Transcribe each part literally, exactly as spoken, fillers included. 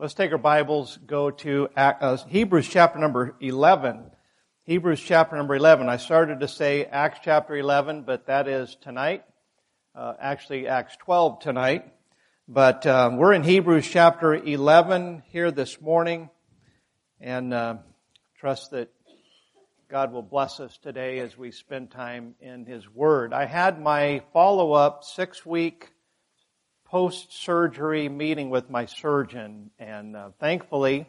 Let's take our Bibles, go to Hebrews chapter number eleven. Hebrews chapter number eleven. I started to say Acts chapter eleven, but that is tonight. Uh, actually, Acts twelve tonight. But um, we're in Hebrews chapter eleven here this morning. And uh, trust that God will bless us today as we spend time in His Word. I had my follow-up six-week post-surgery meeting with my surgeon, and uh, thankfully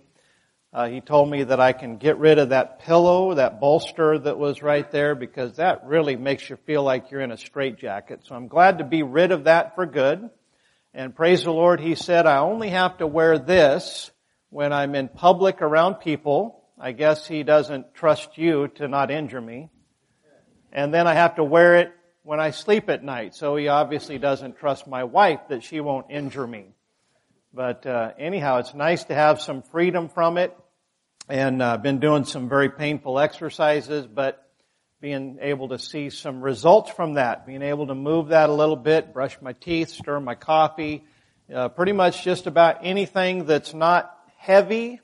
uh, he told me that I can get rid of that pillow, that bolster that was right there, because that really makes you feel like you're in a straitjacket. So I'm glad to be rid of that for good. And praise the Lord, he said, I only have to wear this when I'm in public around people. I guess he doesn't trust you to not injure me. And then I have to wear it when I sleep at night. So he obviously doesn't trust my wife that she won't injure me. But uh, anyhow, it's nice to have some freedom from it. And I've uh, been doing some very painful exercises, but being able to see some results from that, being able to move that a little bit, brush my teeth, stir my coffee, uh, pretty much just about anything that's not heavy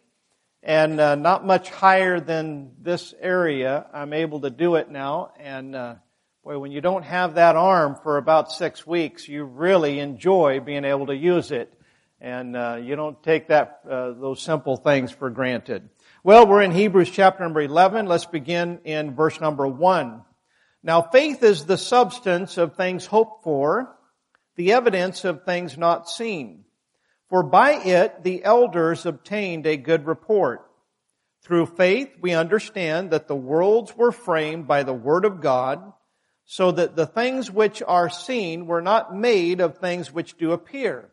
and uh, not much higher than this area, I'm able to do it now. And uh Boy, when you don't have that arm for about six weeks, you really enjoy being able to use it. And uh, you don't take that uh, those simple things for granted. Well, we're in Hebrews chapter number eleven. Let's begin in verse number one. Now, faith is the substance of things hoped for, the evidence of things not seen. For by it the elders obtained a good report. Through faith we understand that the worlds were framed by the Word of God, so that the things which are seen were not made of things which do appear.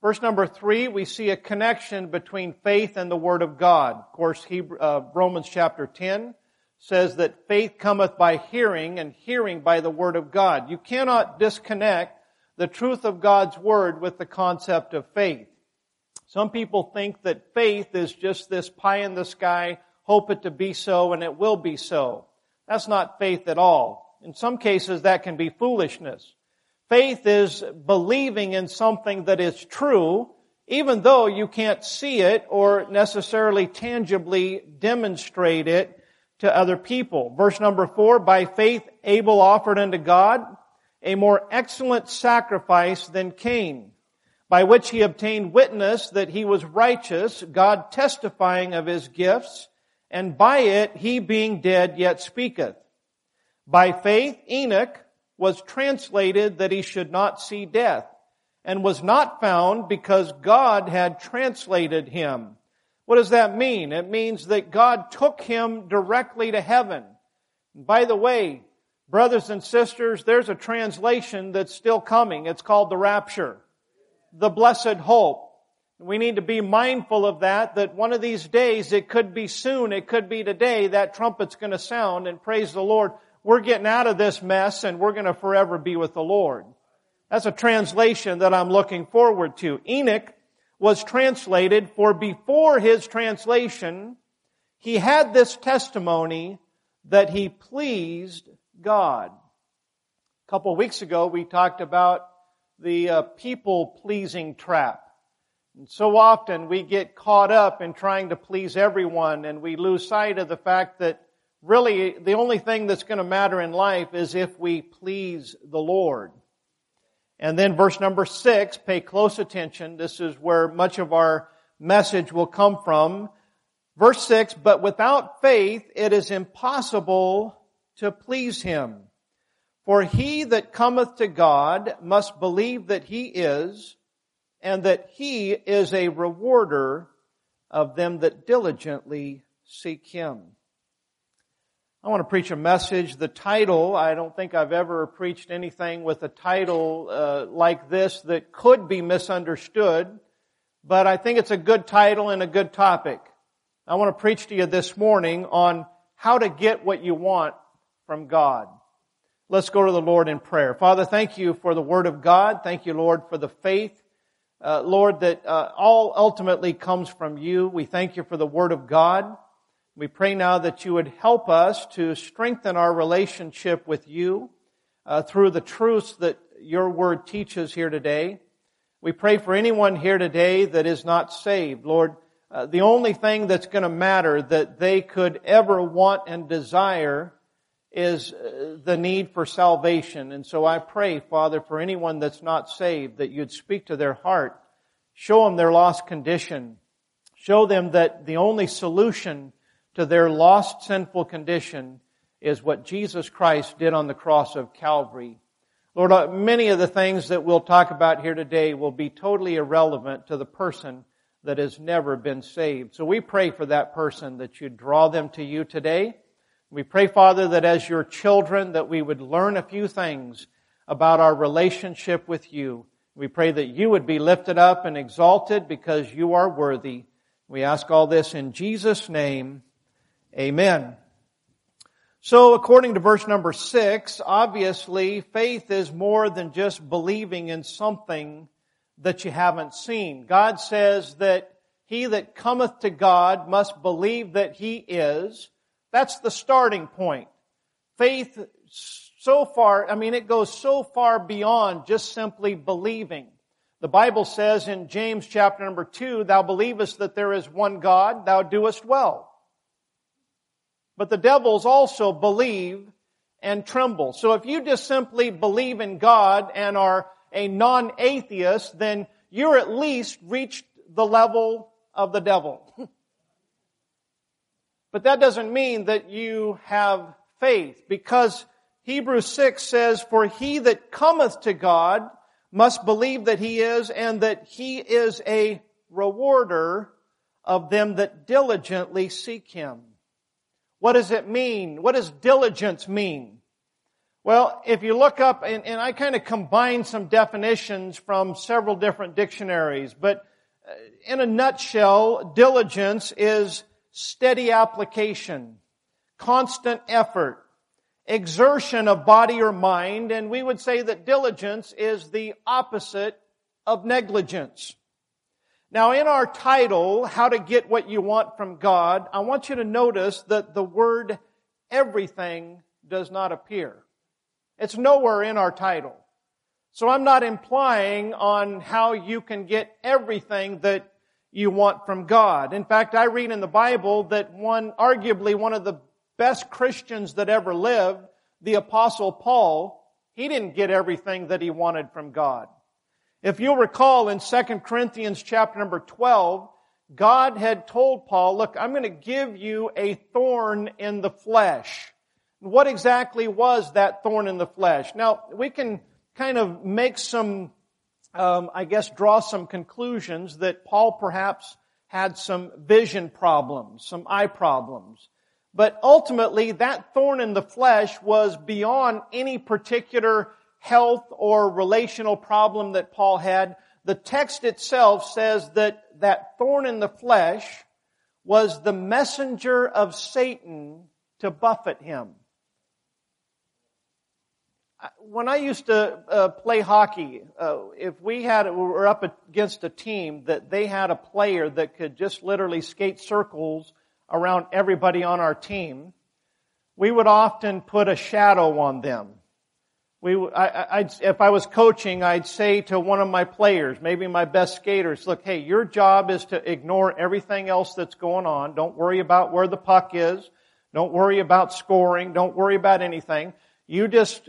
Verse number three, we see a connection between faith and the Word of God. Of course, Hebrew, uh, Romans chapter ten says that faith cometh by hearing, and hearing by the Word of God. You cannot disconnect the truth of God's Word with the concept of faith. Some people think that faith is just this pie in the sky, hope it to be so, and it will be so. That's not faith at all. In some cases, that can be foolishness. Faith is believing in something that is true, even though you can't see it or necessarily tangibly demonstrate it to other people. Verse number four, by faith Abel offered unto God a more excellent sacrifice than Cain, by which he obtained witness that he was righteous, God testifying of his gifts, and by it he being dead yet speaketh. By faith, Enoch was translated that he should not see death, and was not found because God had translated him. What does that mean? It means that God took him directly to heaven. By the way, brothers and sisters, there's a translation that's still coming. It's called the rapture, the blessed hope. We need to be mindful of that, that one of these days, it could be soon, it could be today, that trumpet's going to sound, and praise the Lord, we're getting out of this mess and we're going to forever be with the Lord. That's a translation that I'm looking forward to. Enoch was translated, for before his translation, he had this testimony that he pleased God. A couple of weeks ago, we talked about the uh, people-pleasing trap. And so often we get caught up in trying to please everyone, and we lose sight of the fact that really, the only thing that's going to matter in life is if we please the Lord. And then verse number six, pay close attention. This is where much of our message will come from. Verse six, but without faith it is impossible to please Him. For he that cometh to God must believe that He is, and that He is a rewarder of them that diligently seek Him. I want to preach a message. The title, I don't think I've ever preached anything with a title uh, like this that could be misunderstood, but I think it's a good title and a good topic. I want to preach to you this morning on how to get what you want from God. Let's go to the Lord in prayer. Father, thank you for the Word of God. Thank you, Lord, for the faith, uh, Lord, that uh, all ultimately comes from you. We thank you for the Word of God. We pray now that you would help us to strengthen our relationship with you uh, through the truths that your word teaches here today. We pray for anyone here today that is not saved. Lord, uh, the only thing that's going to matter that they could ever want and desire is uh, the need for salvation. And so I pray, Father, for anyone that's not saved, that you'd speak to their heart, show them their lost condition, show them that the only solution to their lost sinful condition is what Jesus Christ did on the cross of Calvary. Lord, many of the things that we'll talk about here today will be totally irrelevant to the person that has never been saved. So we pray for that person that you draw them to you today. We pray, Father, that as your children that we would learn a few things about our relationship with you. We pray that you would be lifted up and exalted because you are worthy. We ask all this in Jesus' name. Amen. So according to verse number six, obviously faith is more than just believing in something that you haven't seen. God says that he that cometh to God must believe that he is. That's the starting point. Faith so far, I mean, it goes so far beyond just simply believing. The Bible says in James chapter number two, thou believest that there is one God, thou doest well. But the devils also believe and tremble. So if you just simply believe in God and are a non-atheist, then you're at least reached the level of the devil. But that doesn't mean that you have faith, because Hebrews six says, for he that cometh to God must believe that he is, and that he is a rewarder of them that diligently seek him. What does it mean? What does diligence mean? Well, if you look up, and, and I kind of combined some definitions from several different dictionaries, but in a nutshell, diligence is steady application, constant effort, exertion of body or mind, and we would say that diligence is the opposite of negligence. Now, in our title, How to Get What You Want from God, I want you to notice that the word everything does not appear. It's nowhere in our title. So I'm not implying on how you can get everything that you want from God. In fact, I read in the Bible that one, arguably one of the best Christians that ever lived, the Apostle Paul, he didn't get everything that he wanted from God. If you'll recall in Second Corinthians chapter number twelve, God had told Paul, look, I'm going to give you a thorn in the flesh. What exactly was that thorn in the flesh? Now, we can kind of make some, um, I guess, draw some conclusions that Paul perhaps had some vision problems, some eye problems. But ultimately, that thorn in the flesh was beyond any particular health or relational problem that Paul had. The text itself says that that thorn in the flesh was the messenger of Satan to buffet him. When I used to uh, play hockey, uh, if we had, we were up against a team that they had a player that could just literally skate circles around everybody on our team, we would often put a shadow on them. We, I, I'd, if I was coaching, I'd say to one of my players, maybe my best skaters, look, hey, your job is to ignore everything else that's going on. Don't worry about where the puck is. Don't worry about scoring. Don't worry about anything. You just,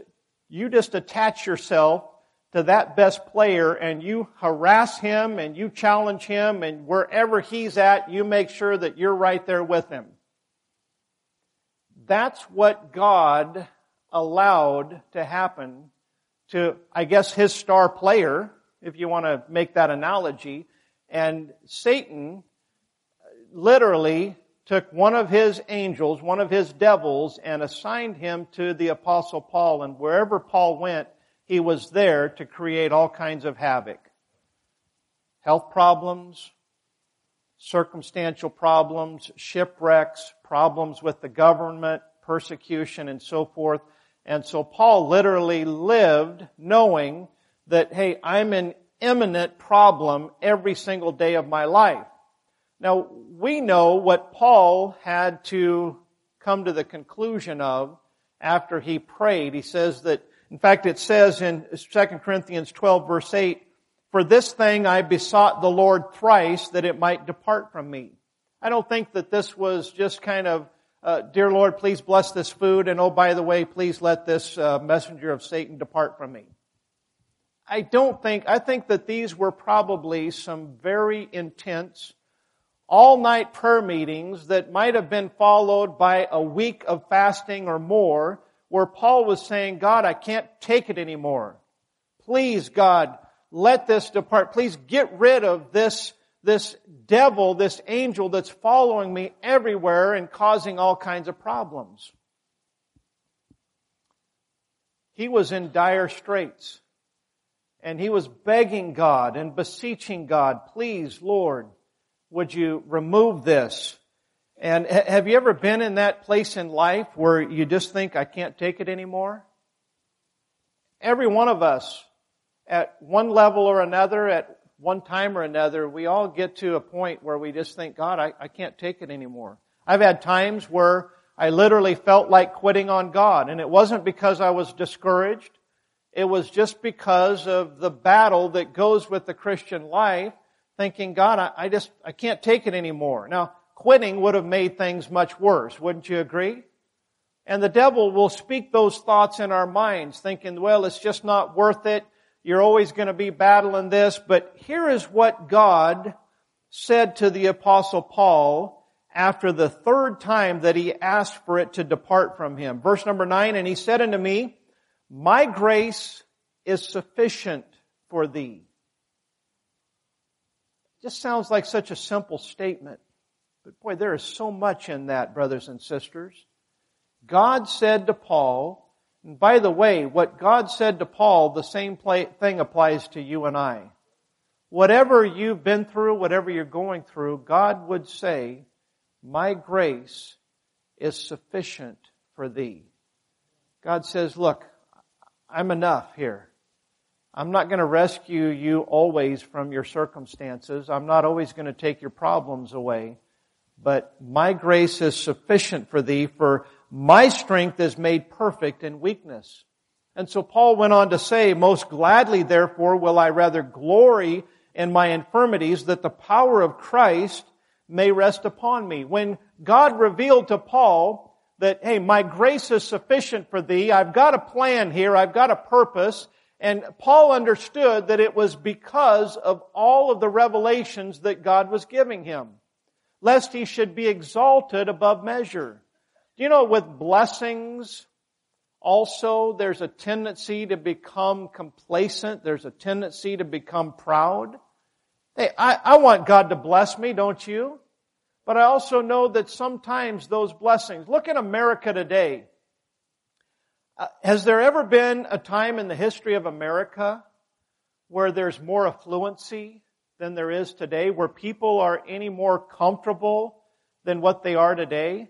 you just attach yourself to that best player and you harass him and you challenge him, and wherever he's at, you make sure that you're right there with him. That's what God allowed to happen to, I guess, his star player, if you want to make that analogy. And Satan literally took one of his angels, one of his devils, and assigned him to the Apostle Paul. And wherever Paul went, he was there to create all kinds of havoc. Health problems, circumstantial problems, shipwrecks, problems with the government, persecution, and so forth. And so Paul literally lived knowing that, hey, I'm an imminent problem every single day of my life. Now, we know what Paul had to come to the conclusion of after he prayed. He says that, in fact, it says in Second Corinthians twelve, verse eight, For this thing I besought the Lord thrice that it might depart from me. I don't think that this was just kind of, uh, dear Lord, please bless this food, and oh, by the way, please let this uh, messenger of Satan depart from me. I don't think, I think that these were probably some very intense all-night prayer meetings that might have been followed by a week of fasting or more, where Paul was saying, God, I can't take it anymore. Please, God, let this depart. Please get rid of this, this devil, this angel that's following me everywhere and causing all kinds of problems. He was in dire straits, and he was begging God and beseeching God, please, Lord, would you remove this? And have you ever been in that place in life where you just think, I can't take it anymore? Every one of us, at one level or another, at one time or another, we all get to a point where we just think, God, I, I can't take it anymore. I've had times where I literally felt like quitting on God, and it wasn't because I was discouraged. It was just because of the battle that goes with the Christian life, thinking, God, I, I just, I can't take it anymore. Now, quitting would have made things much worse, wouldn't you agree? And the devil will speak those thoughts in our minds, thinking, well, it's just not worth it. You're always going to be battling this. But here is what God said to the Apostle Paul after the third time that he asked for it to depart from him. Verse number nine, and he said unto me, my grace is sufficient for thee. Just sounds like such a simple statement. But boy, there is so much in that, brothers and sisters. God said to Paul, and by the way, what God said to Paul, the same thing applies to you and I. Whatever you've been through, whatever you're going through, God would say, my grace is sufficient for thee. God says, look, I'm enough here. I'm not going to rescue you always from your circumstances. I'm not always going to take your problems away. But my grace is sufficient for thee, for my strength is made perfect in weakness. And so Paul went on to say, most gladly, therefore, will I rather glory in my infirmities, that the power of Christ may rest upon me. When God revealed to Paul that, hey, my grace is sufficient for thee, I've got a plan here, I've got a purpose, and Paul understood that it was because of all of the revelations that God was giving him, lest he should be exalted above measure. Do you know, with blessings, also, there's a tendency to become complacent. There's a tendency to become proud. Hey, I, I want God to bless me, don't you? But I also know that sometimes those blessings... Look at America today. Uh, has there ever been a time in the history of America where there's more affluency than there is today, where people are any more comfortable than what they are today?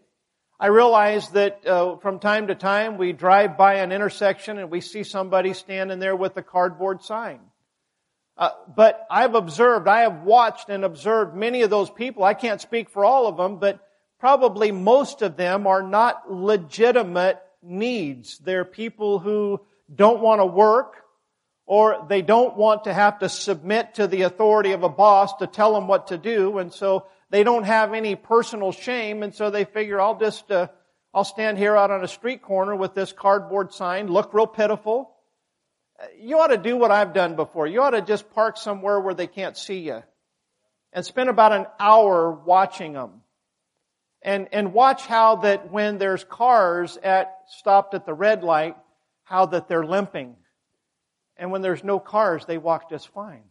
I realize that uh, from time to time we drive by an intersection and we see somebody standing there with a cardboard sign. Uh, but I've observed, I have watched and observed many of those people. I can't speak for all of them, but probably most of them are not legitimate needs. They're people who don't want to work, or they don't want to have to submit to the authority of a boss to tell them what to do, and so they don't have any personal shame, and so they figure, I'll just, uh, I'll stand here out on a street corner with this cardboard sign, look real pitiful. You ought to do what I've done before. You ought to just park somewhere where they can't see you and spend about an hour watching them. And, and watch how that when there's cars at, stopped at the red light, how that they're limping. And when there's no cars, they walk just fine.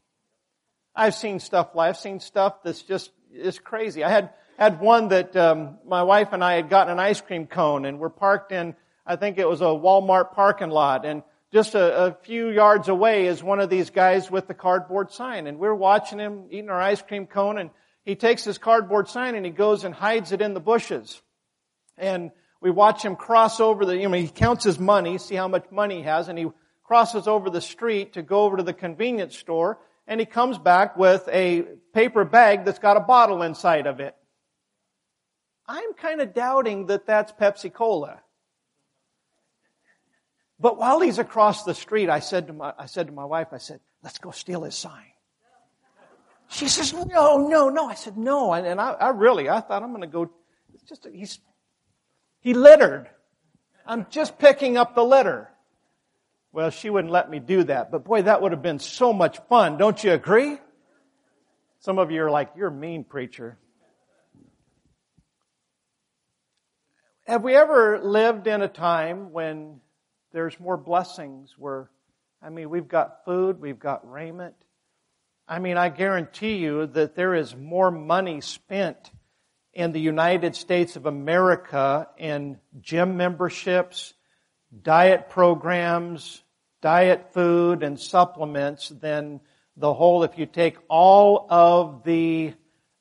I've seen stuff, I've seen stuff that's just, it's crazy. I had had one that um, my wife and I had gotten an ice cream cone, and we're parked in, I think it was a Walmart parking lot, and just a, a few yards away is one of these guys with the cardboard sign, and we're watching him eating our ice cream cone, and he takes his cardboard sign and he goes and hides it in the bushes, and we watch him cross over the, you know, he counts his money, see how much money he has, and he crosses over the street to go over to the convenience store. And he comes back with a paper bag that's got a bottle inside of it. I'm kind of doubting that that's Pepsi Cola. But while he's across the street, I said to my, I said to my wife, I said, let's go steal his sign. She says, no, no, no. I said, no. And, and I, I really, I thought I'm going to go. It's just, he's, he littered. I'm just picking up the litter. Well, she wouldn't let me do that. But boy, that would have been so much fun. Don't you agree? Some of you are like, you're a mean preacher. Have we ever lived in a time when there's more blessings where, I mean, we've got food, we've got raiment. I mean, I guarantee you that there is more money spent in the United States of America in gym memberships, diet programs, diet food, and supplements than the whole, if you take all of the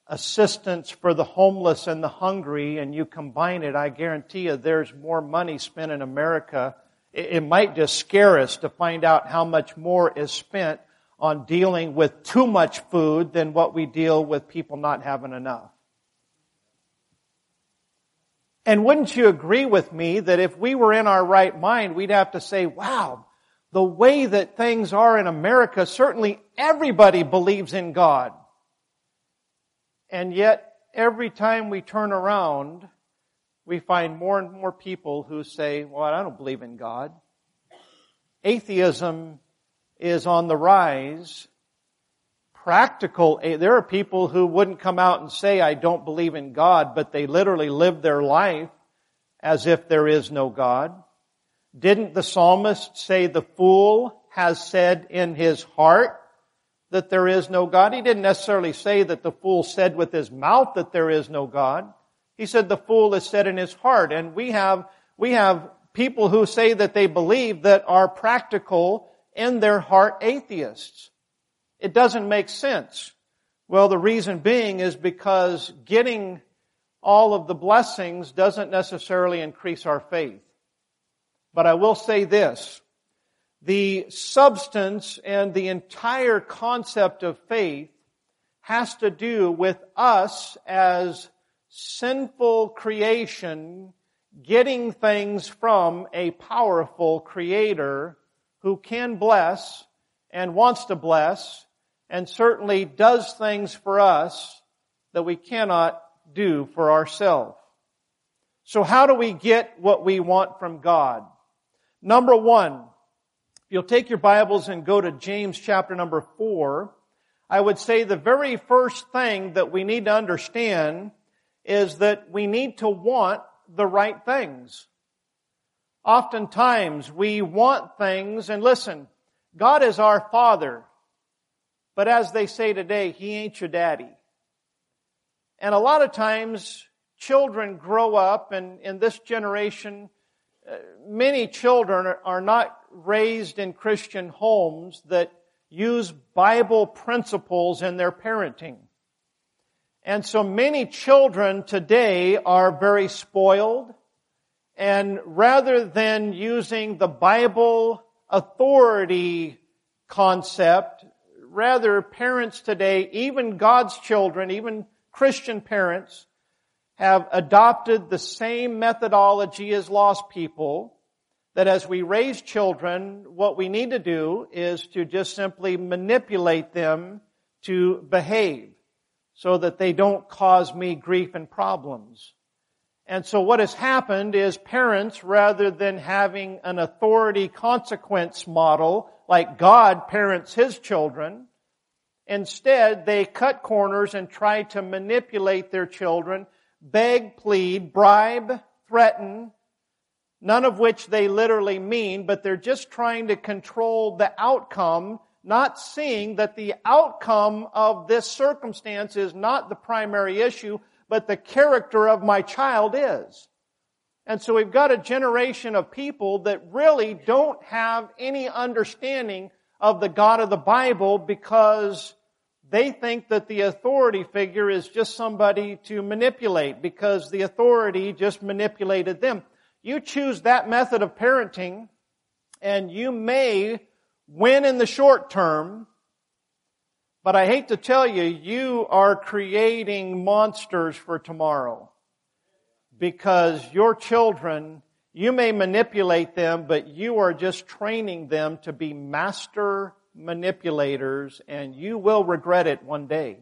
assistance for the homeless and the hungry and you combine it, I guarantee you there's more money spent in America. It might just scare us to find out how much more is spent on dealing with too much food than what we deal with people not having enough. And wouldn't you agree with me that if we were in our right mind, we'd have to say, wow, the way that things are in America, certainly everybody believes in God. And yet, every time we turn around, we find more and more people who say, well, I don't believe in God. Atheism is on the rise. Practical, there are people who wouldn't come out and say, I don't believe in God, but they literally live their life as if there is no God. Didn't the psalmist say the fool has said in his heart that there is no God? He didn't necessarily say that the fool said with his mouth that there is no God. He said the fool has said in his heart. And we have, we have people who say that they believe that are practical in their heart atheists. It doesn't make sense. Well, the reason being is because getting all of the blessings doesn't necessarily increase our faith. But I will say this. The substance and the entire concept of faith has to do with us as sinful creation getting things from a powerful Creator who can bless and wants to bless, and certainly does things for us that we cannot do for ourselves. So how do we get what we want from God? Number one, if you'll take your Bibles and go to James chapter number four, I would say the very first thing that we need to understand is that we need to want the right things. Oftentimes we want things, and listen, God is our Father, but as they say today, He ain't your daddy. And a lot of times, children grow up, and in this generation, many children are not raised in Christian homes that use Bible principles in their parenting. And so many children today are very spoiled, and rather than using the Bible authority concept, rather parents today, even God's children, even Christian parents, have adopted the same methodology as lost people, that as we raise children, what we need to do is to just simply manipulate them to behave so that they don't cause me grief and problems. And so what has happened is parents, rather than having an authority consequence model, like God parents His children, instead they cut corners and try to manipulate their children, beg, plead, bribe, threaten, none of which they literally mean, but they're just trying to control the outcome, not seeing that the outcome of this circumstance is not the primary issue, but the character of my child is. And so we've got a generation of people that really don't have any understanding of the God of the Bible because they think that the authority figure is just somebody to manipulate because the authority just manipulated them. You choose that method of parenting and you may win in the short term, but I hate to tell you, you are creating monsters for tomorrow. Because your children, you may manipulate them, but you are just training them to be master manipulators, and you will regret it one day.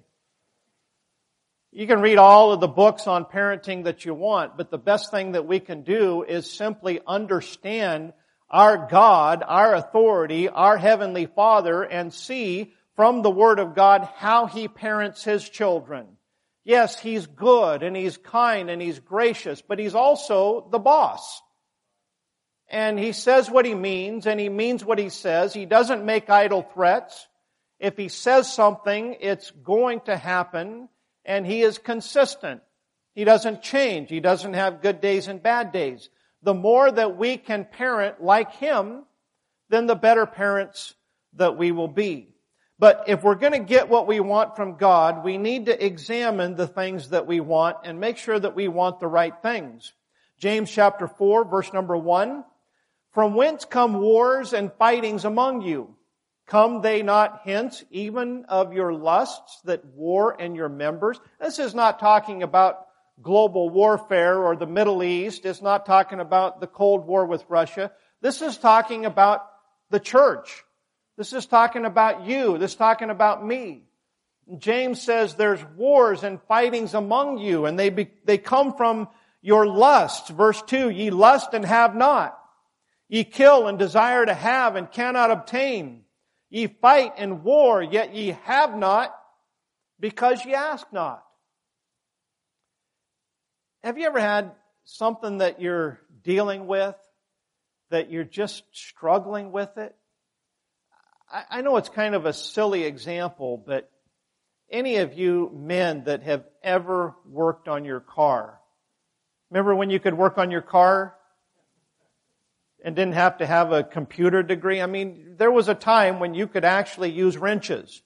You can read all of the books on parenting that you want, but the best thing that we can do is simply understand our God, our authority, our Heavenly Father, and see from the Word of God how He parents His children. Yes, He's good, and He's kind, and He's gracious, but He's also the boss. And He says what He means, and He means what He says. He doesn't make idle threats. If He says something, it's going to happen. And He is consistent. He doesn't change. He doesn't have good days and bad days. The more that we can parent like Him, then the better parents that we will be. But if we're going to get what we want from God, we need to examine the things that we want and make sure that we want the right things. James chapter four, verse number one, "From whence come wars and fightings among you? Come they not hence, even of your lusts that war in your members?" This is not talking about global warfare or the Middle East. It's not talking about the Cold War with Russia. This is talking about the church. This is talking about you. This is talking about me. James says there's wars and fightings among you, and they be, they come from your lusts. Verse two, "Ye lust and have not. Ye kill and desire to have and cannot obtain. Ye fight and war, yet ye have not, because ye ask not." Have you ever had something that you're dealing with, that you're just struggling with it? I know it's kind of a silly example, but any of you men that have ever worked on your car, remember when you could work on your car and didn't have to have a computer degree? I mean, there was a time when you could actually use wrenches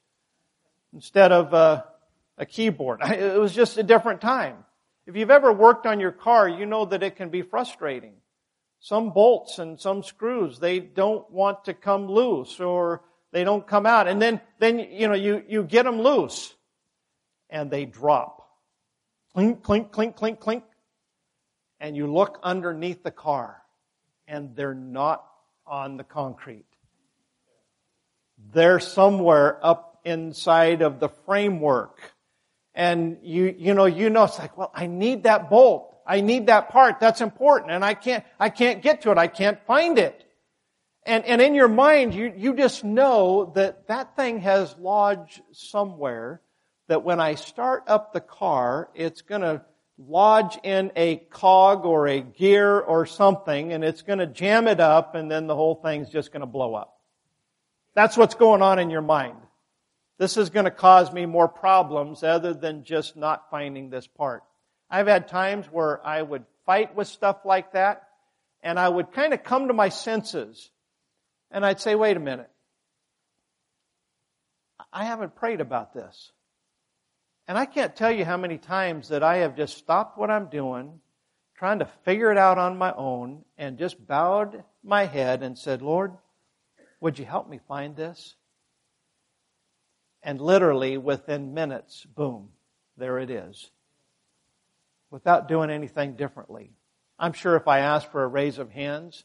instead of uh, a keyboard. It was just a different time. If you've ever worked on your car, you know that it can be frustrating. Some bolts and some screws, they don't want to come loose, or they don't come out. And then, then you know, you, you get them loose, and they drop. Clink, clink, clink, clink, clink. And you look underneath the car, and they're not on the concrete. They're somewhere up inside of the framework. And you, you know, you know, it's like, well, I need that bolt. I need that part. That's important. And I can't, I can't get to it. I can't find it. And, and in your mind, you, you just know that that thing has lodged somewhere, that when I start up the car, it's gonna lodge in a cog or a gear or something, and it's going to jam it up, and then the whole thing's just going to blow up. That's what's going on in your mind. This is going to cause me more problems other than just not finding this part. I've had times where I would fight with stuff like that, and I would kind of come to my senses, and I'd say, wait a minute. I haven't prayed about this. And I can't tell you how many times that I have just stopped what I'm doing, trying to figure it out on my own, and just bowed my head and said, Lord, would you help me find this? And literally within minutes, boom, there it is. Without doing anything differently. I'm sure if I asked for a raise of hands,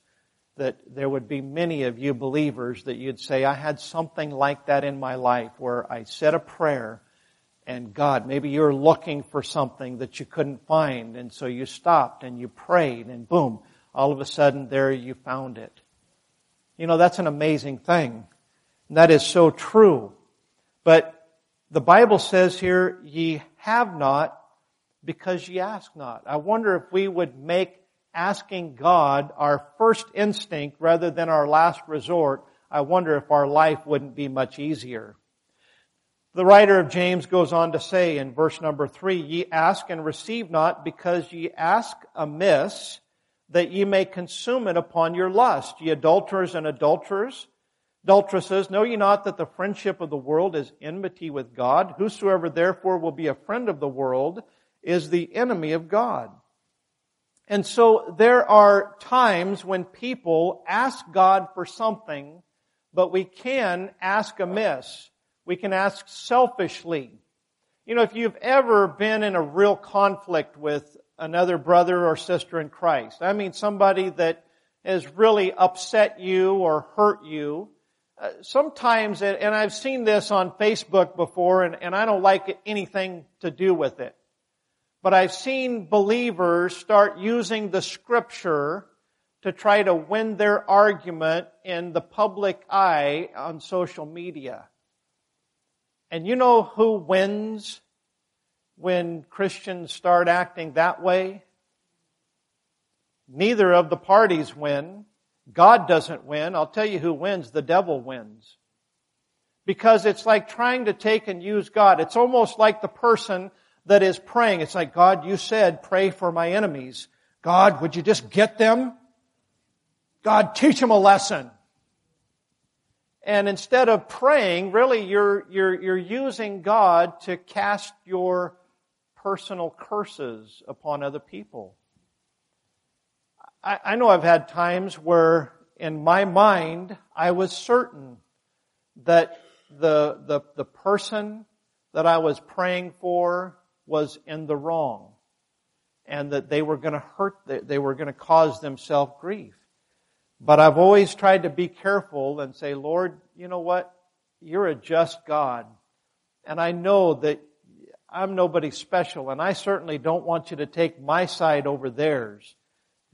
that there would be many of you believers that you'd say, I had something like that in my life where I said a prayer, and God, maybe you're looking for something that you couldn't find, and so you stopped and you prayed, and boom, all of a sudden there you found it. You know, that's an amazing thing. And that is so true. But the Bible says here, ye have not because ye ask not. I wonder if we would make asking God our first instinct rather than our last resort. I wonder if our life wouldn't be much easier. The writer of James goes on to say in verse number three, ye ask and receive not because ye ask amiss, that ye may consume it upon your lust. Ye adulterers and adulterers, adulteresses, know ye not that the friendship of the world is enmity with God? Whosoever therefore will be a friend of the world is the enemy of God. And so there are times when people ask God for something, but we can ask amiss. We can ask selfishly. You know, if you've ever been in a real conflict with another brother or sister in Christ, I mean somebody that has really upset you or hurt you, uh, sometimes, and I've seen this on Facebook before, and, and I don't like anything to do with it, but I've seen believers start using the scripture to try to win their argument in the public eye on social media. And you know who wins when Christians start acting that way? Neither of the parties win. God doesn't win. I'll tell you who wins. The devil wins. Because it's like trying to take and use God. It's almost like the person that is praying. It's like, God, you said, pray for my enemies. God, would you just get them? God, teach them a lesson. And instead of praying, really you're, you're, you're using God to cast your personal curses upon other people. I, I know I've had times where in my mind I was certain that the, the, the person that I was praying for was in the wrong and that they were going to hurt, they were going to cause themselves grief. But I've always tried to be careful and say, Lord, you know what? You're a just God. And I know that I'm nobody special, and I certainly don't want you to take my side over theirs.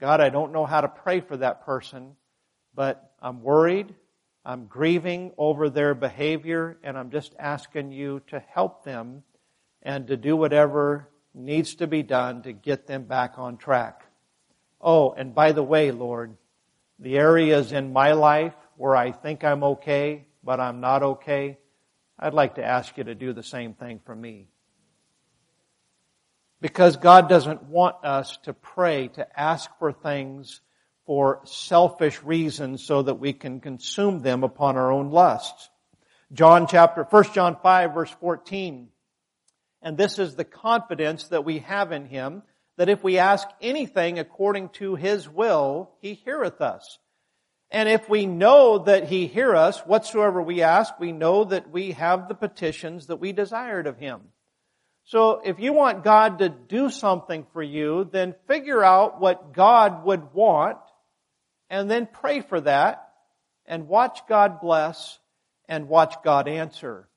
God, I don't know how to pray for that person, but I'm worried. I'm grieving over their behavior, and I'm just asking you to help them and to do whatever needs to be done to get them back on track. Oh, and by the way, Lord, the areas in my life where I think I'm okay, but I'm not okay, I'd like to ask you to do the same thing for me. Because God doesn't want us to pray, to ask for things for selfish reasons so that we can consume them upon our own lusts. John chapter, First John five verse fourteen. And this is the confidence that we have in Him, that if we ask anything according to His will, He heareth us. And if we know that He hear us, whatsoever we ask, we know that we have the petitions that we desired of Him. So if you want God to do something for you, then figure out what God would want, and then pray for that, and watch God bless, and watch God answer.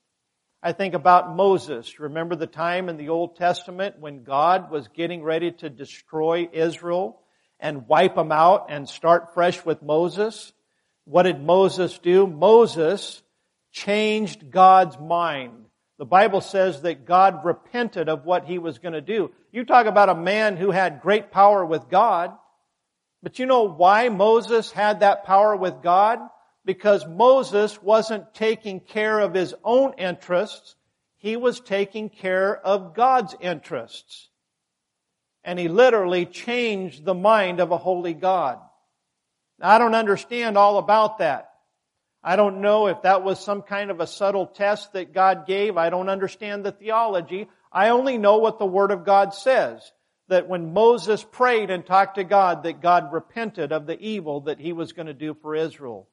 I think about Moses. Remember the time in the Old Testament when God was getting ready to destroy Israel and wipe them out and start fresh with Moses? What did Moses do? Moses changed God's mind. The Bible says that God repented of what he was going to do. You talk about a man who had great power with God, but you know why Moses had that power with God? Because Moses wasn't taking care of his own interests. He was taking care of God's interests. And he literally changed the mind of a holy God. Now, I don't understand all about that. I don't know if that was some kind of a subtle test that God gave. I don't understand the theology. I only know what the Word of God says. That when Moses prayed and talked to God, that God repented of the evil that he was going to do for Israel.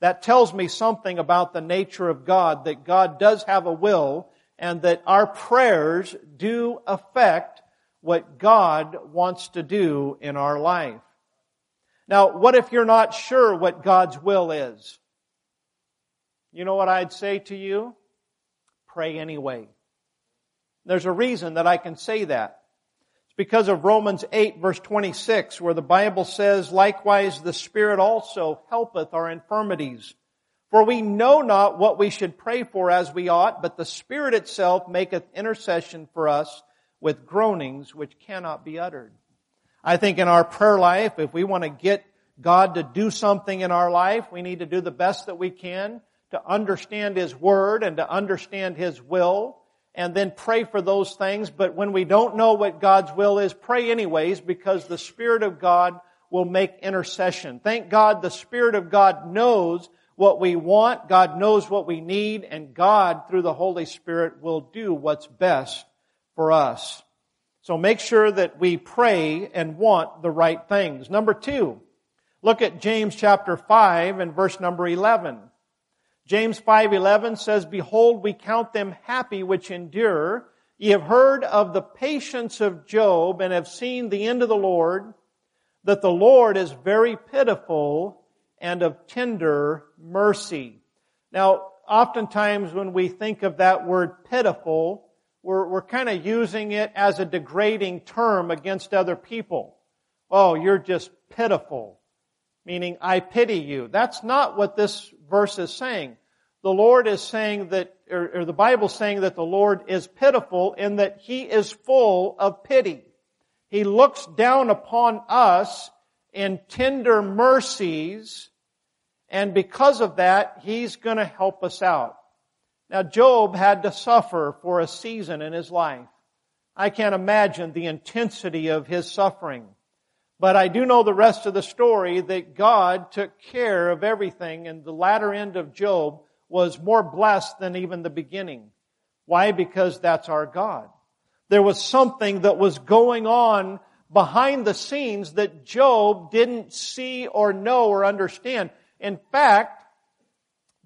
That tells me something about the nature of God, that God does have a will, and that our prayers do affect what God wants to do in our life. Now, what if you're not sure what God's will is? You know what I'd say to you? Pray anyway. There's a reason that I can say that. It's because of Romans eight verse twenty-six, where the Bible says, likewise the Spirit also helpeth our infirmities. For we know not what we should pray for as we ought, but the Spirit itself maketh intercession for us with groanings which cannot be uttered. I think in our prayer life, if we want to get God to do something in our life, we need to do the best that we can to understand His Word and to understand His will, and then pray for those things. But when we don't know what God's will is, pray anyways, because the Spirit of God will make intercession. Thank God the Spirit of God knows what we want, God knows what we need, and God, through the Holy Spirit, will do what's best for us. So make sure that we pray and want the right things. Number two, look at James chapter five and verse number eleven. James five eleven says, behold, we count them happy which endure. Ye have heard of the patience of Job, and have seen the end of the Lord, that the Lord is very pitiful and of tender mercy. Now, oftentimes when we think of that word pitiful, we're, we're kind of using it as a degrading term against other people. Oh, you're just pitiful, meaning I pity you. That's not what this verse is saying. The Lord is saying that, or, or the Bible's saying that the Lord is pitiful in that He is full of pity. He looks down upon us in tender mercies, and because of that, He's going to help us out. Now, Job had to suffer for a season in his life. I can't imagine the intensity of his suffering. But I do know the rest of the story, that God took care of everything, and the latter end of Job was more blessed than even the beginning. Why? Because that's our God. There was something that was going on behind the scenes that Job didn't see or know or understand. In fact,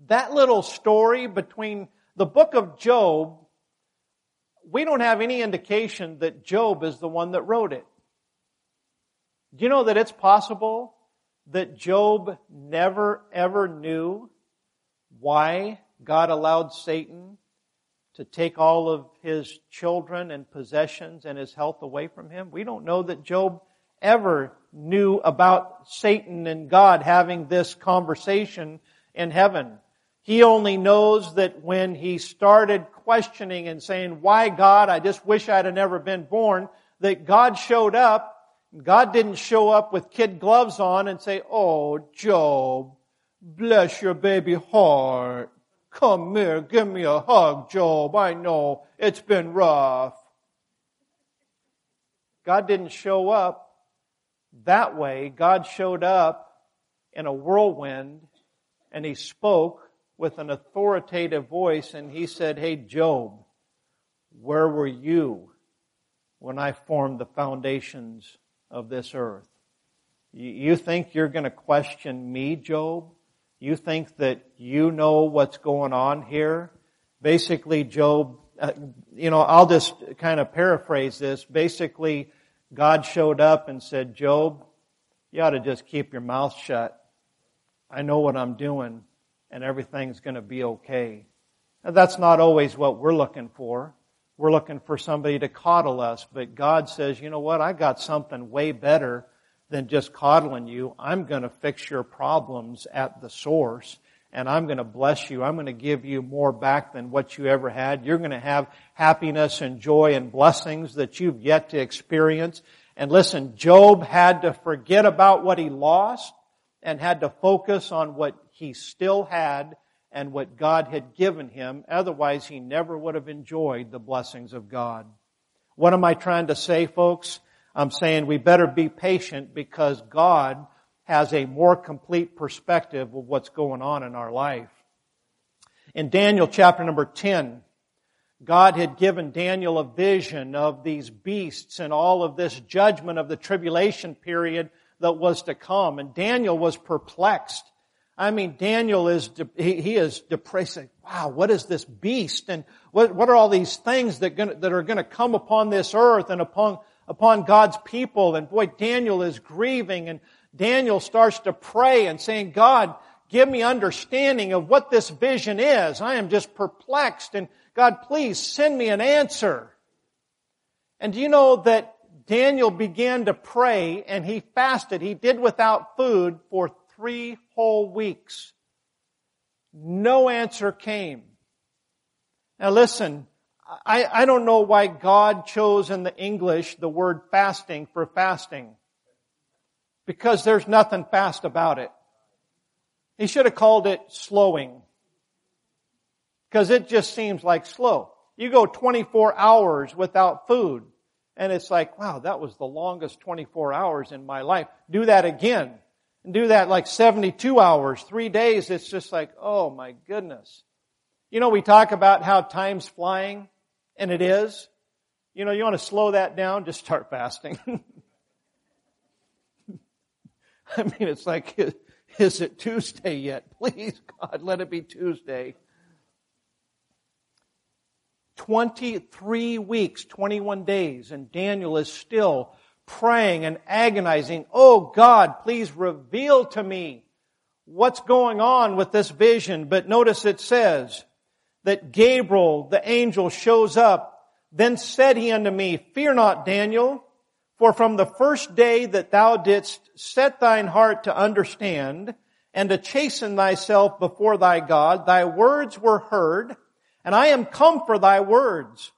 that little story between the book of Job, we don't have any indication that Job is the one that wrote it. Do you know that it's possible that Job never, ever knew why God allowed Satan to take all of his children and possessions and his health away from him? We don't know that Job ever knew about Satan and God having this conversation in heaven. He only knows that when he started questioning and saying, why God, I just wish I'd have never been born, that God showed up. God didn't show up with kid gloves on and say, oh, Job, bless your baby heart. Come here, give me a hug, Job. I know it's been rough. God didn't show up that way. God showed up in a whirlwind, and He spoke with an authoritative voice, and He said, hey, Job, where were you when I formed the foundations of this earth? You think you're going to question me, Job? You think that you know what's going on here? Basically, Job, uh, you know, I'll just kind of paraphrase this. Basically, God showed up and said, Job, you ought to just keep your mouth shut. I know what I'm doing, and everything's going to be okay. Now, that's not always what we're looking for. We're looking for somebody to coddle us, but God says, you know what, I got something way better than just coddling you. I'm going to fix your problems at the source, and I'm going to bless you. I'm going to give you more back than what you ever had. You're going to have happiness and joy and blessings that you've yet to experience. And listen, Job had to forget about what he lost and had to focus on what he still had and what God had given him. Otherwise, he never would have enjoyed the blessings of God. What am I trying to say, folks? I'm saying we better be patient, because God has a more complete perspective of what's going on in our life. In Daniel chapter number ten, God had given Daniel a vision of these beasts and all of this judgment of the tribulation period that was to come. And Daniel was perplexed. I mean, Daniel is, he, he is depressed. Wow, what is this beast? And what, what are all these things that, gonna, that are going to come upon this earth and upon, upon God's people? And boy, Daniel is grieving, and Daniel starts to pray and saying, God, give me understanding of what this vision is. I am just perplexed, and God, please send me an answer. And do you know that Daniel began to pray, and he fasted. He did without food for three whole weeks. No answer came. Now listen, I, I don't know why God chose in the English the word fasting for fasting, because there's nothing fast about it. He should have called it slowing, because it just seems like slow. You go twenty-four hours without food, and it's like, wow, that was the longest twenty-four hours in my life. Do that again. And do that like seventy-two hours, three days. It's just like, oh my goodness. You know, we talk about how time's flying, and it is. You know, you want to slow that down, just start fasting. I mean, it's like, is it Tuesday yet? Please, God, let it be Tuesday. twenty-three weeks, twenty-one days, and Daniel is still praying and agonizing. Oh God, please reveal to me what's going on with this vision. But notice it says that Gabriel, the angel, shows up. Then said he unto me, Fear not, Daniel, for from the first day that thou didst set thine heart to understand and to chasten thyself before thy God, thy words were heard, and I am come for thy words.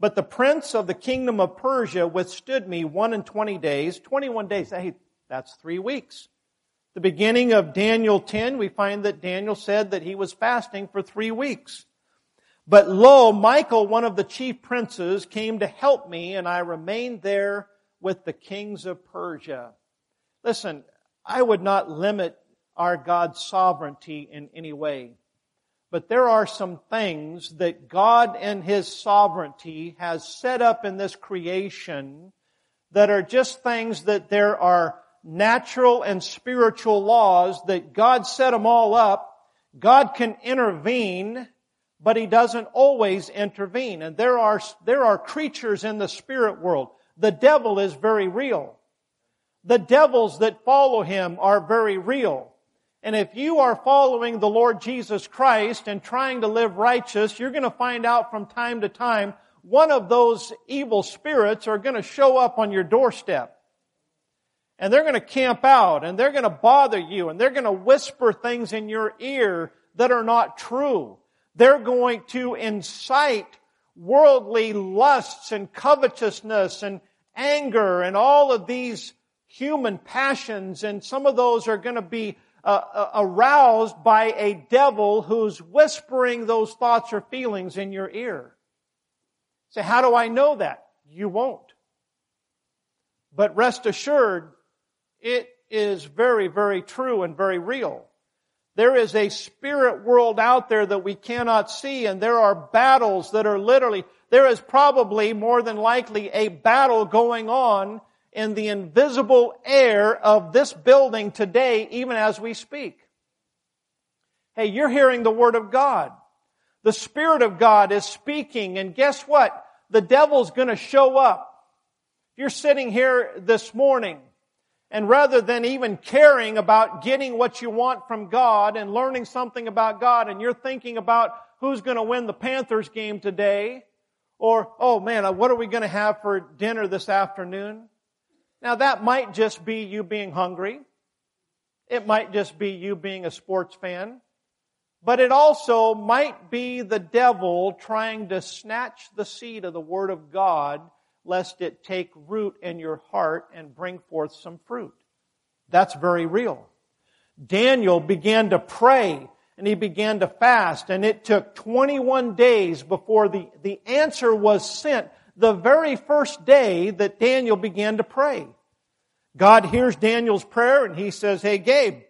But the prince of the kingdom of Persia withstood me one and twenty days, twenty-one days. Hey, that's three weeks. The beginning of Daniel ten, we find that Daniel said that he was fasting for three weeks. But lo, Michael, one of the chief princes, came to help me, and I remained there with the kings of Persia. Listen, I would not limit our God's sovereignty in any way. But there are some things that God and His sovereignty has set up in this creation that are just things that there are natural and spiritual laws that God set them all up. God can intervene, but He doesn't always intervene. And there are, there are creatures in the spirit world. The devil is very real. The devils that follow him are very real. And if you are following the Lord Jesus Christ and trying to live righteous, you're going to find out from time to time one of those evil spirits are going to show up on your doorstep. And they're going to camp out, and they're going to bother you, and they're going to whisper things in your ear that are not true. They're going to incite worldly lusts and covetousness and anger and all of these human passions, and some of those are going to be uh, aroused by a devil who's whispering those thoughts or feelings in your ear. So how do I know that? You won't. But rest assured, it is very, very true and very real. There is a spirit world out there that we cannot see, and there are battles that are literally, there is probably more than likely a battle going on in the invisible air of this building today, even as we speak. Hey, you're hearing the Word of God. The Spirit of God is speaking, and guess what? The devil's going to show up. You're sitting here this morning, and rather than even caring about getting what you want from God and learning something about God, and you're thinking about who's going to win the Panthers game today, or, oh man, what are we going to have for dinner this afternoon? Now that might just be you being hungry. It might just be you being a sports fan. But it also might be the devil trying to snatch the seed of the Word of God, lest it take root in your heart and bring forth some fruit. That's very real. Daniel began to pray, and he began to fast, and it took twenty-one days before the, the answer was sent, the very first day that Daniel began to pray. God hears Daniel's prayer, and He says, Hey, Gabe,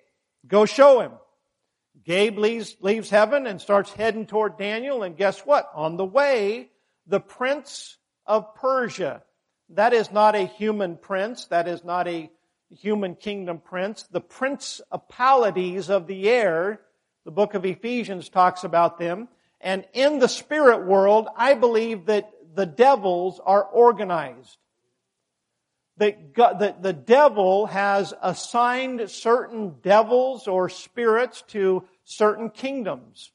go show him. Gabe leaves, leaves heaven and starts heading toward Daniel, and guess what? On the way, the prince of Persia. That is not a human prince. That is not a human kingdom prince. The principalities of the air, the book of Ephesians talks about them. And in the spirit world, I believe that the devils are organized. That the, the devil has assigned certain devils or spirits to certain kingdoms.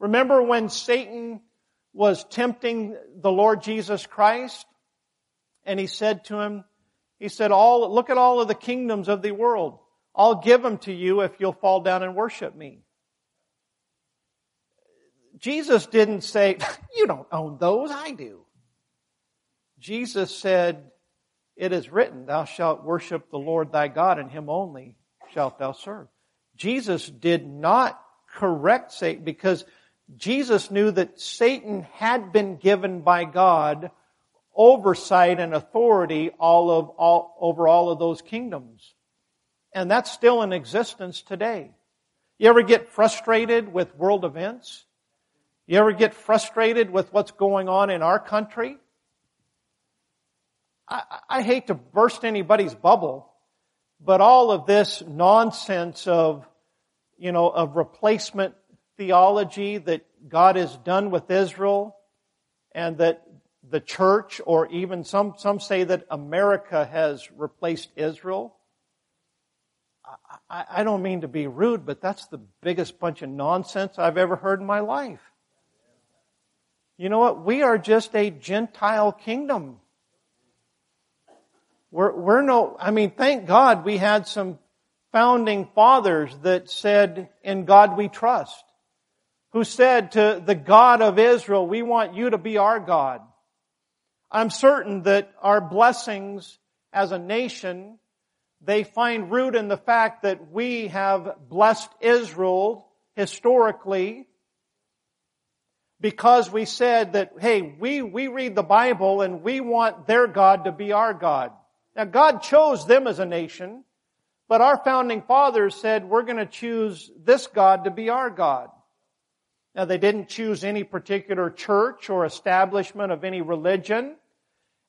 Remember when Satan was tempting the Lord Jesus Christ, and he said to him, he said, "All look at all of the kingdoms of the world. I'll give them to you if you'll fall down and worship me." Jesus didn't say, "You don't own those, I do." Jesus said, "It is written, thou shalt worship the Lord thy God, and him only shalt thou serve." Jesus did not correct Satan, because Jesus knew that Satan had been given by God oversight and authority all of, all, over all of those kingdoms. And that's still in existence today. You ever get frustrated with world events? You ever get frustrated with what's going on in our country? I, I hate to burst anybody's bubble, but all of this nonsense of, you know, of replacement theology that God is done with Israel, and that the church, or even some, some say that America has replaced Israel. I, I don't mean to be rude, but that's the biggest bunch of nonsense I've ever heard in my life. You know what? We are just a Gentile kingdom. We're, we're no, I mean, thank God we had some founding fathers that said, in God we trust, who said to the God of Israel, we want you to be our God. I'm certain that our blessings as a nation, they find root in the fact that we have blessed Israel historically because we said that, hey, we, we read the Bible and we want their God to be our God. Now, God chose them as a nation, but our founding fathers said, we're going to choose this God to be our God. Now, they didn't choose any particular church or establishment of any religion,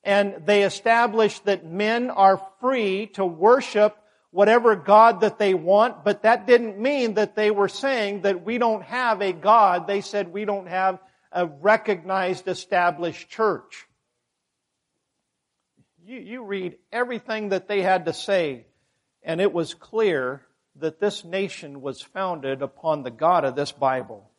and they established that men are free to worship whatever God that they want, but that didn't mean that they were saying that we don't have a God. They said we don't have a recognized, established church. You, you read everything that they had to say, and it was clear that this nation was founded upon the God of this Bible.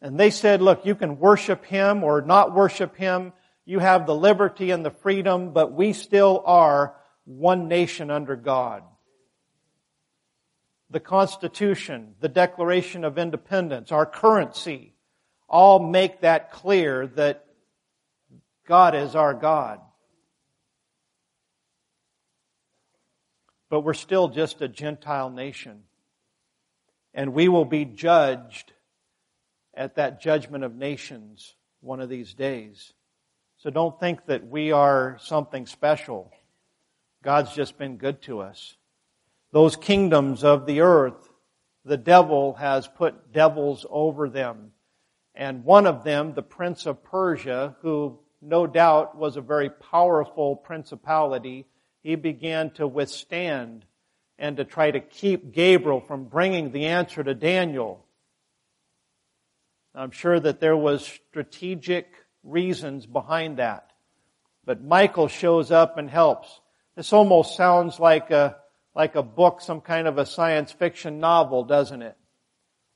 And they said, look, you can worship Him or not worship Him. You have the liberty and the freedom, but we still are one nation under God. The Constitution, the Declaration of Independence, our currency, all make that clear that God is our God. But we're still just a Gentile nation. And we will be judged at that judgment of nations one of these days. So don't think that we are something special. God's just been good to us. Those kingdoms of the earth, the devil has put devils over them. And one of them, the Prince of Persia, who no doubt was a very powerful principality, he began to withstand and to try to keep Gabriel from bringing the answer to Daniel. I'm sure that there was strategic reasons behind that. But Michael shows up and helps. This almost sounds like a, like a book, some kind of a science fiction novel, doesn't it?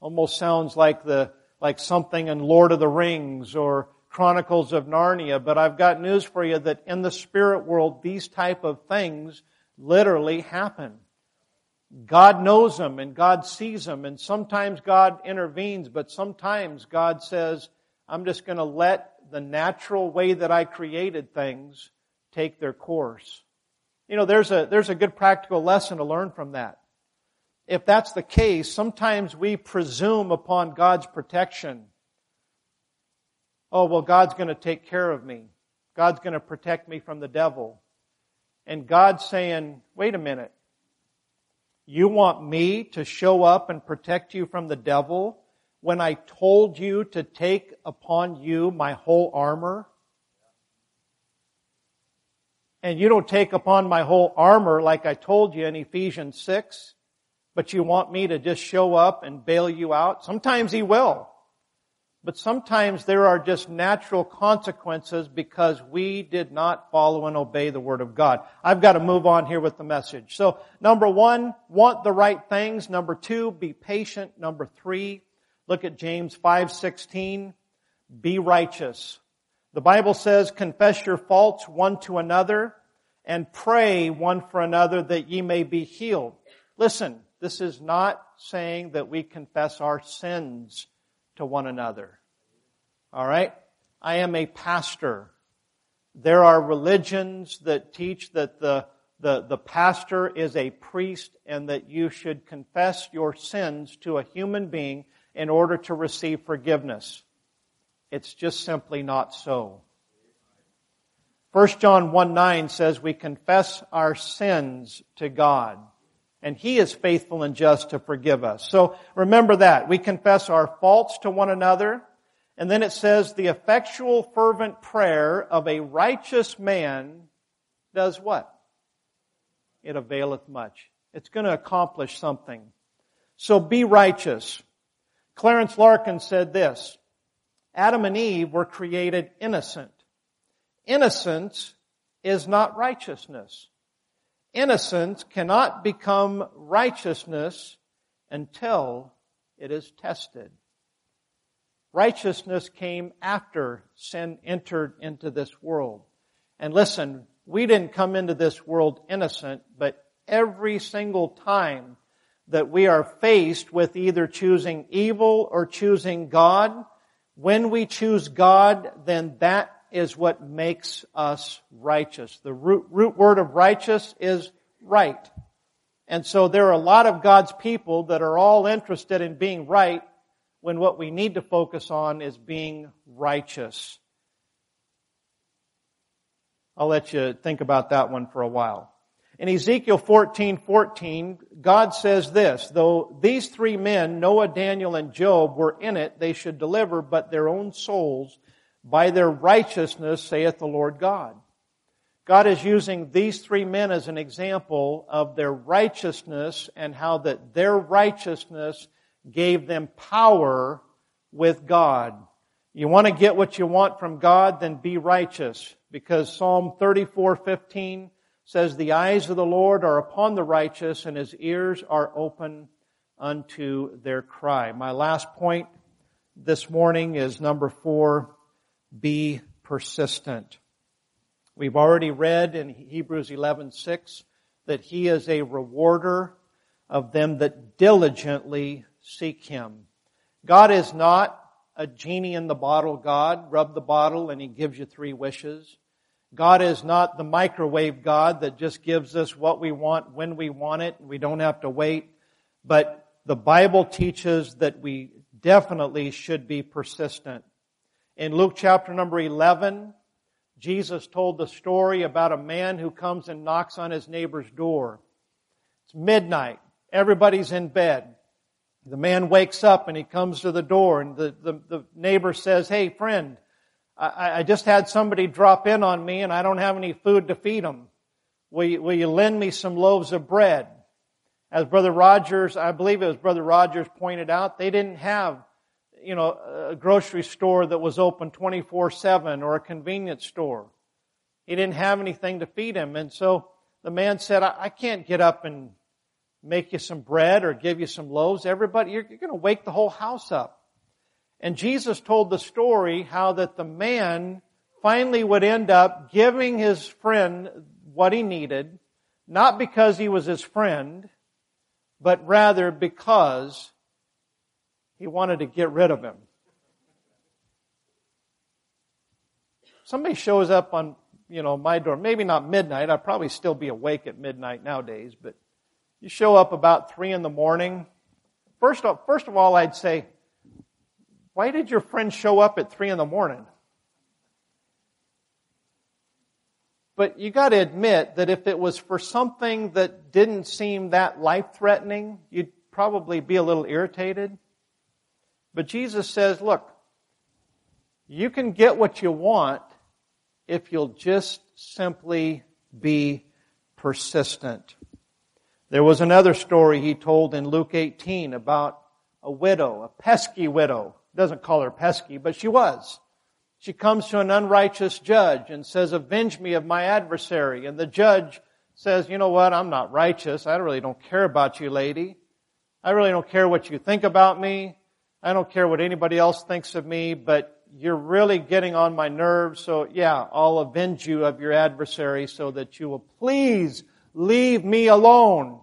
Almost sounds like the, like something in Lord of the Rings or Chronicles of Narnia, but I've got news for you that in the spirit world, these type of things literally happen. God knows them and God sees them, and sometimes God intervenes, but sometimes God says, I'm just going to let the natural way that I created things take their course. You know, there's a, there's a good practical lesson to learn from that. If that's the case, sometimes we presume upon God's protection. Oh, well, God's going to take care of me. God's going to protect me from the devil. And God's saying, wait a minute. You want me to show up and protect you from the devil when I told you to take upon you my whole armor? And you don't take upon my whole armor like I told you in Ephesians six, but you want me to just show up and bail you out? Sometimes He will. But sometimes there are just natural consequences because we did not follow and obey the Word of God. I've got to move on here with the message. So, number one, want the right things. Number two, be patient. Number three, look at James five sixteen, be righteous. The Bible says, confess your faults one to another and pray one for another that ye may be healed. Listen, this is not saying that we confess our sins to one another. All right? I am a pastor. There are religions that teach that the, the, the pastor is a priest and that you should confess your sins to a human being in order to receive forgiveness. It's just simply not so. First John one nine says we confess our sins to God. And He is faithful and just to forgive us. So remember that. We confess our faults to one another. And then it says, the effectual fervent prayer of a righteous man does what? It availeth much. It's going to accomplish something. So be righteous. Clarence Larkin said this, Adam and Eve were created innocent. Innocence is not righteousness. Innocence cannot become righteousness until it is tested. Righteousness came after sin entered into this world. And listen, we didn't come into this world innocent, but every single time that we are faced with either choosing evil or choosing God, when we choose God, then that is what makes us righteous. The root, root word of righteous is right. And so there are a lot of God's people that are all interested in being right when what we need to focus on is being righteous. I'll let you think about that one for a while. In Ezekiel fourteen fourteen, God says this, though these three men, Noah, Daniel, and Job, were in it, they should deliver but their own souls by their righteousness, saith the Lord God. God is using these three men as an example of their righteousness and how that their righteousness gave them power with God. You want to get what you want from God, then be righteous, because Psalm thirty-four fifteen says, the eyes of the Lord are upon the righteous, and his ears are open unto their cry. My last point this morning is number four, be persistent. We've already read in Hebrews eleven six that he is a rewarder of them that diligently seek him. God is not a genie in the bottle God. Rub the bottle and he gives you three wishes. God is not the microwave God that just gives us what we want when we want it. We don't have to wait. But the Bible teaches that we definitely should be persistent. In Luke chapter number eleven, Jesus told the story about a man who comes and knocks on his neighbor's door. It's midnight. Everybody's in bed. The man wakes up and he comes to the door and the, the, the neighbor says, hey, friend, I just had somebody drop in on me and I don't have any food to feed them. Will you, will you lend me some loaves of bread? As Brother Rogers, I believe it was Brother Rogers pointed out, they didn't have, you know, a grocery store that was open twenty-four seven or a convenience store. He didn't have anything to feed him. And so the man said, I, I can't get up and make you some bread or give you some loaves. Everybody, you're, you're going to wake the whole house up. And Jesus told the story how that the man finally would end up giving his friend what he needed, not because he was his friend, but rather because he wanted to get rid of him. Somebody shows up on, you know, my door, maybe not midnight, I'd probably still be awake at midnight nowadays, but you show up about three in the morning. First of, first of all, I'd say, why did your friend show up at three in the morning? But you got to admit that if it was for something that didn't seem that life-threatening, you'd probably be a little irritated. But Jesus says, look, you can get what you want if you'll just simply be persistent. There was another story he told in Luke eighteen about a widow, a pesky widow. Doesn't call her pesky, but she was. She comes to an unrighteous judge and says, avenge me of my adversary. And the judge says, you know what, I'm not righteous. I really don't care about you, lady. I really don't care what you think about me. I don't care what anybody else thinks of me, but you're really getting on my nerves. So yeah, I'll avenge you of your adversary so that you will please leave me alone.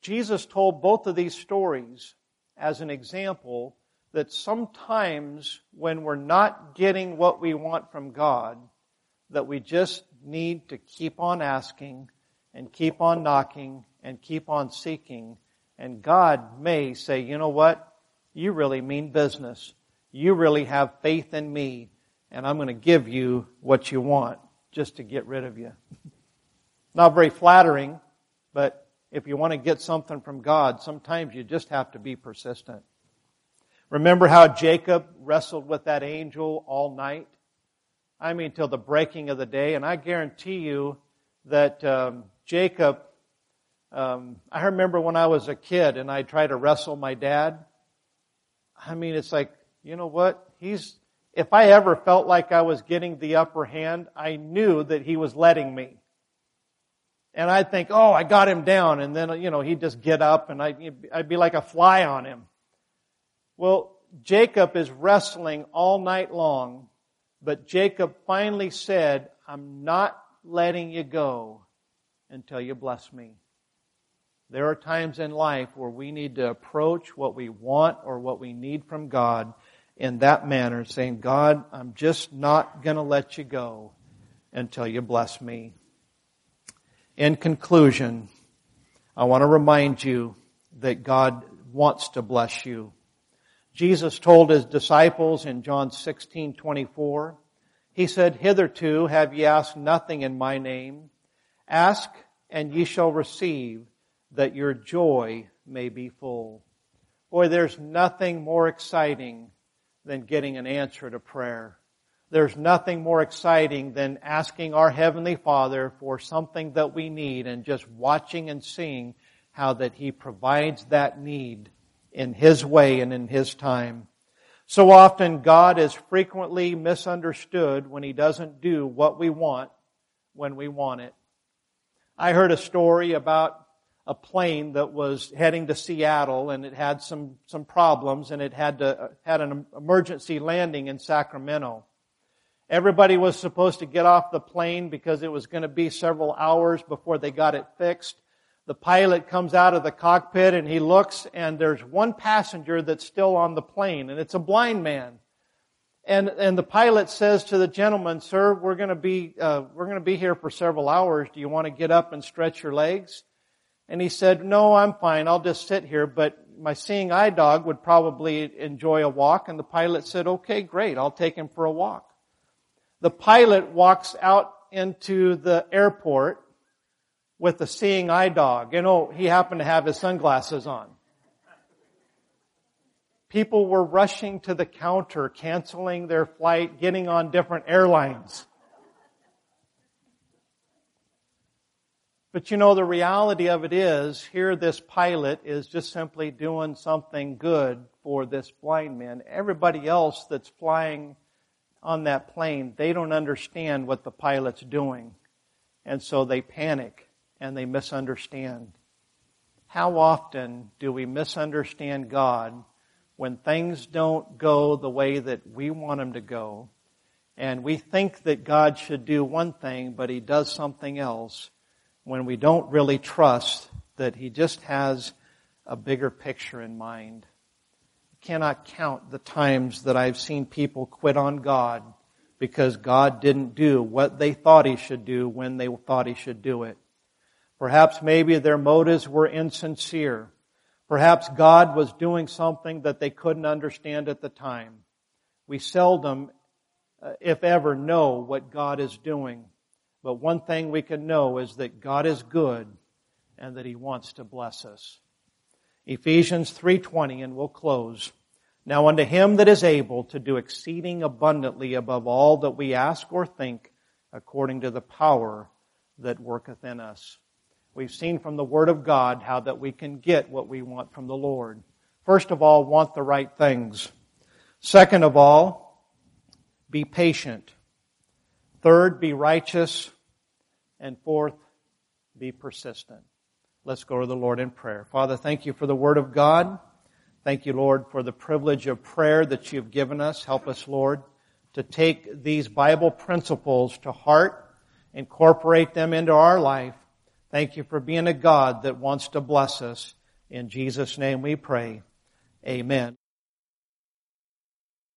Jesus told both of these stories as an example that sometimes when we're not getting what we want from God, that we just need to keep on asking and keep on knocking and keep on seeking. And God may say, you know what? You really mean business. You really have faith in me, and I'm going to give you what you want just to get rid of you. Not very flattering, but if you want to get something from God, sometimes you just have to be persistent. Remember how Jacob wrestled with that angel all night? I mean, till the breaking of the day. And I guarantee you that um, Jacob, um, I remember when I was a kid and I tried to wrestle my dad. I mean, it's like, you know what? He's If I ever felt like I was getting the upper hand, I knew that he was letting me. And I'd think, oh, I got him down. And then, you know, he'd just get up and I'd, I'd be like a fly on him. Well, Jacob is wrestling all night long, but Jacob finally said, I'm not letting you go until you bless me. There are times in life where we need to approach what we want or what we need from God in that manner, saying, God, I'm just not going to let you go until you bless me. In conclusion, I want to remind you that God wants to bless you. Jesus told his disciples in John sixteen twenty-four, he said, hitherto have ye asked nothing in my name. Ask, and ye shall receive, that your joy may be full. Boy, there's nothing more exciting than getting an answer to prayer. There's nothing more exciting than asking our Heavenly Father for something that we need and just watching and seeing how that He provides that need in His way and in His time. So often God is frequently misunderstood when He doesn't do what we want when we want it. I heard a story about a plane that was heading to Seattle, and it had some, some problems, and it had to, had an emergency landing in Sacramento. Everybody was supposed to get off the plane because it was going to be several hours before they got it fixed. The pilot comes out of the cockpit and he looks, and there's one passenger that's still on the plane, and it's a blind man. And, and the pilot says to the gentleman, sir, we're going to be, uh, we're going to be here for several hours. Do you want to get up and stretch your legs? And he said, no, I'm fine. I'll just sit here. But my seeing eye dog would probably enjoy a walk. And the pilot said, okay, great. I'll take him for a walk. The pilot walks out into the airport with the seeing eye dog. And oh, he happened to have his sunglasses on. People were rushing to the counter, canceling their flight, getting on different airlines. But you know, the reality of it is, here this pilot is just simply doing something good for this blind man. Everybody else that's flying on that plane, they don't understand what the pilot's doing. And so they panic and they misunderstand. How often do we misunderstand God when things don't go the way that we want them to go? And we think that God should do one thing, but He does something else, when we don't really trust that He just has a bigger picture in mind. I cannot count the times that I've seen people quit on God because God didn't do what they thought He should do when they thought He should do it. Perhaps maybe their motives were insincere. Perhaps God was doing something that they couldn't understand at the time. We seldom, if ever, know what God is doing. But one thing we can know is that God is good and that He wants to bless us. Ephesians three twenty, and we'll close. Now unto Him that is able to do exceeding abundantly above all that we ask or think, according to the power that worketh in us. We've seen from the Word of God how that we can get what we want from the Lord. First of all, want the right things. Second of all, be patient. Third, be righteous. And fourth, be persistent. Let's go to the Lord in prayer. Father, thank you for the Word of God. Thank you, Lord, for the privilege of prayer that you've given us. Help us, Lord, to take these Bible principles to heart, incorporate them into our life. Thank you for being a God that wants to bless us. In Jesus' name we pray. Amen.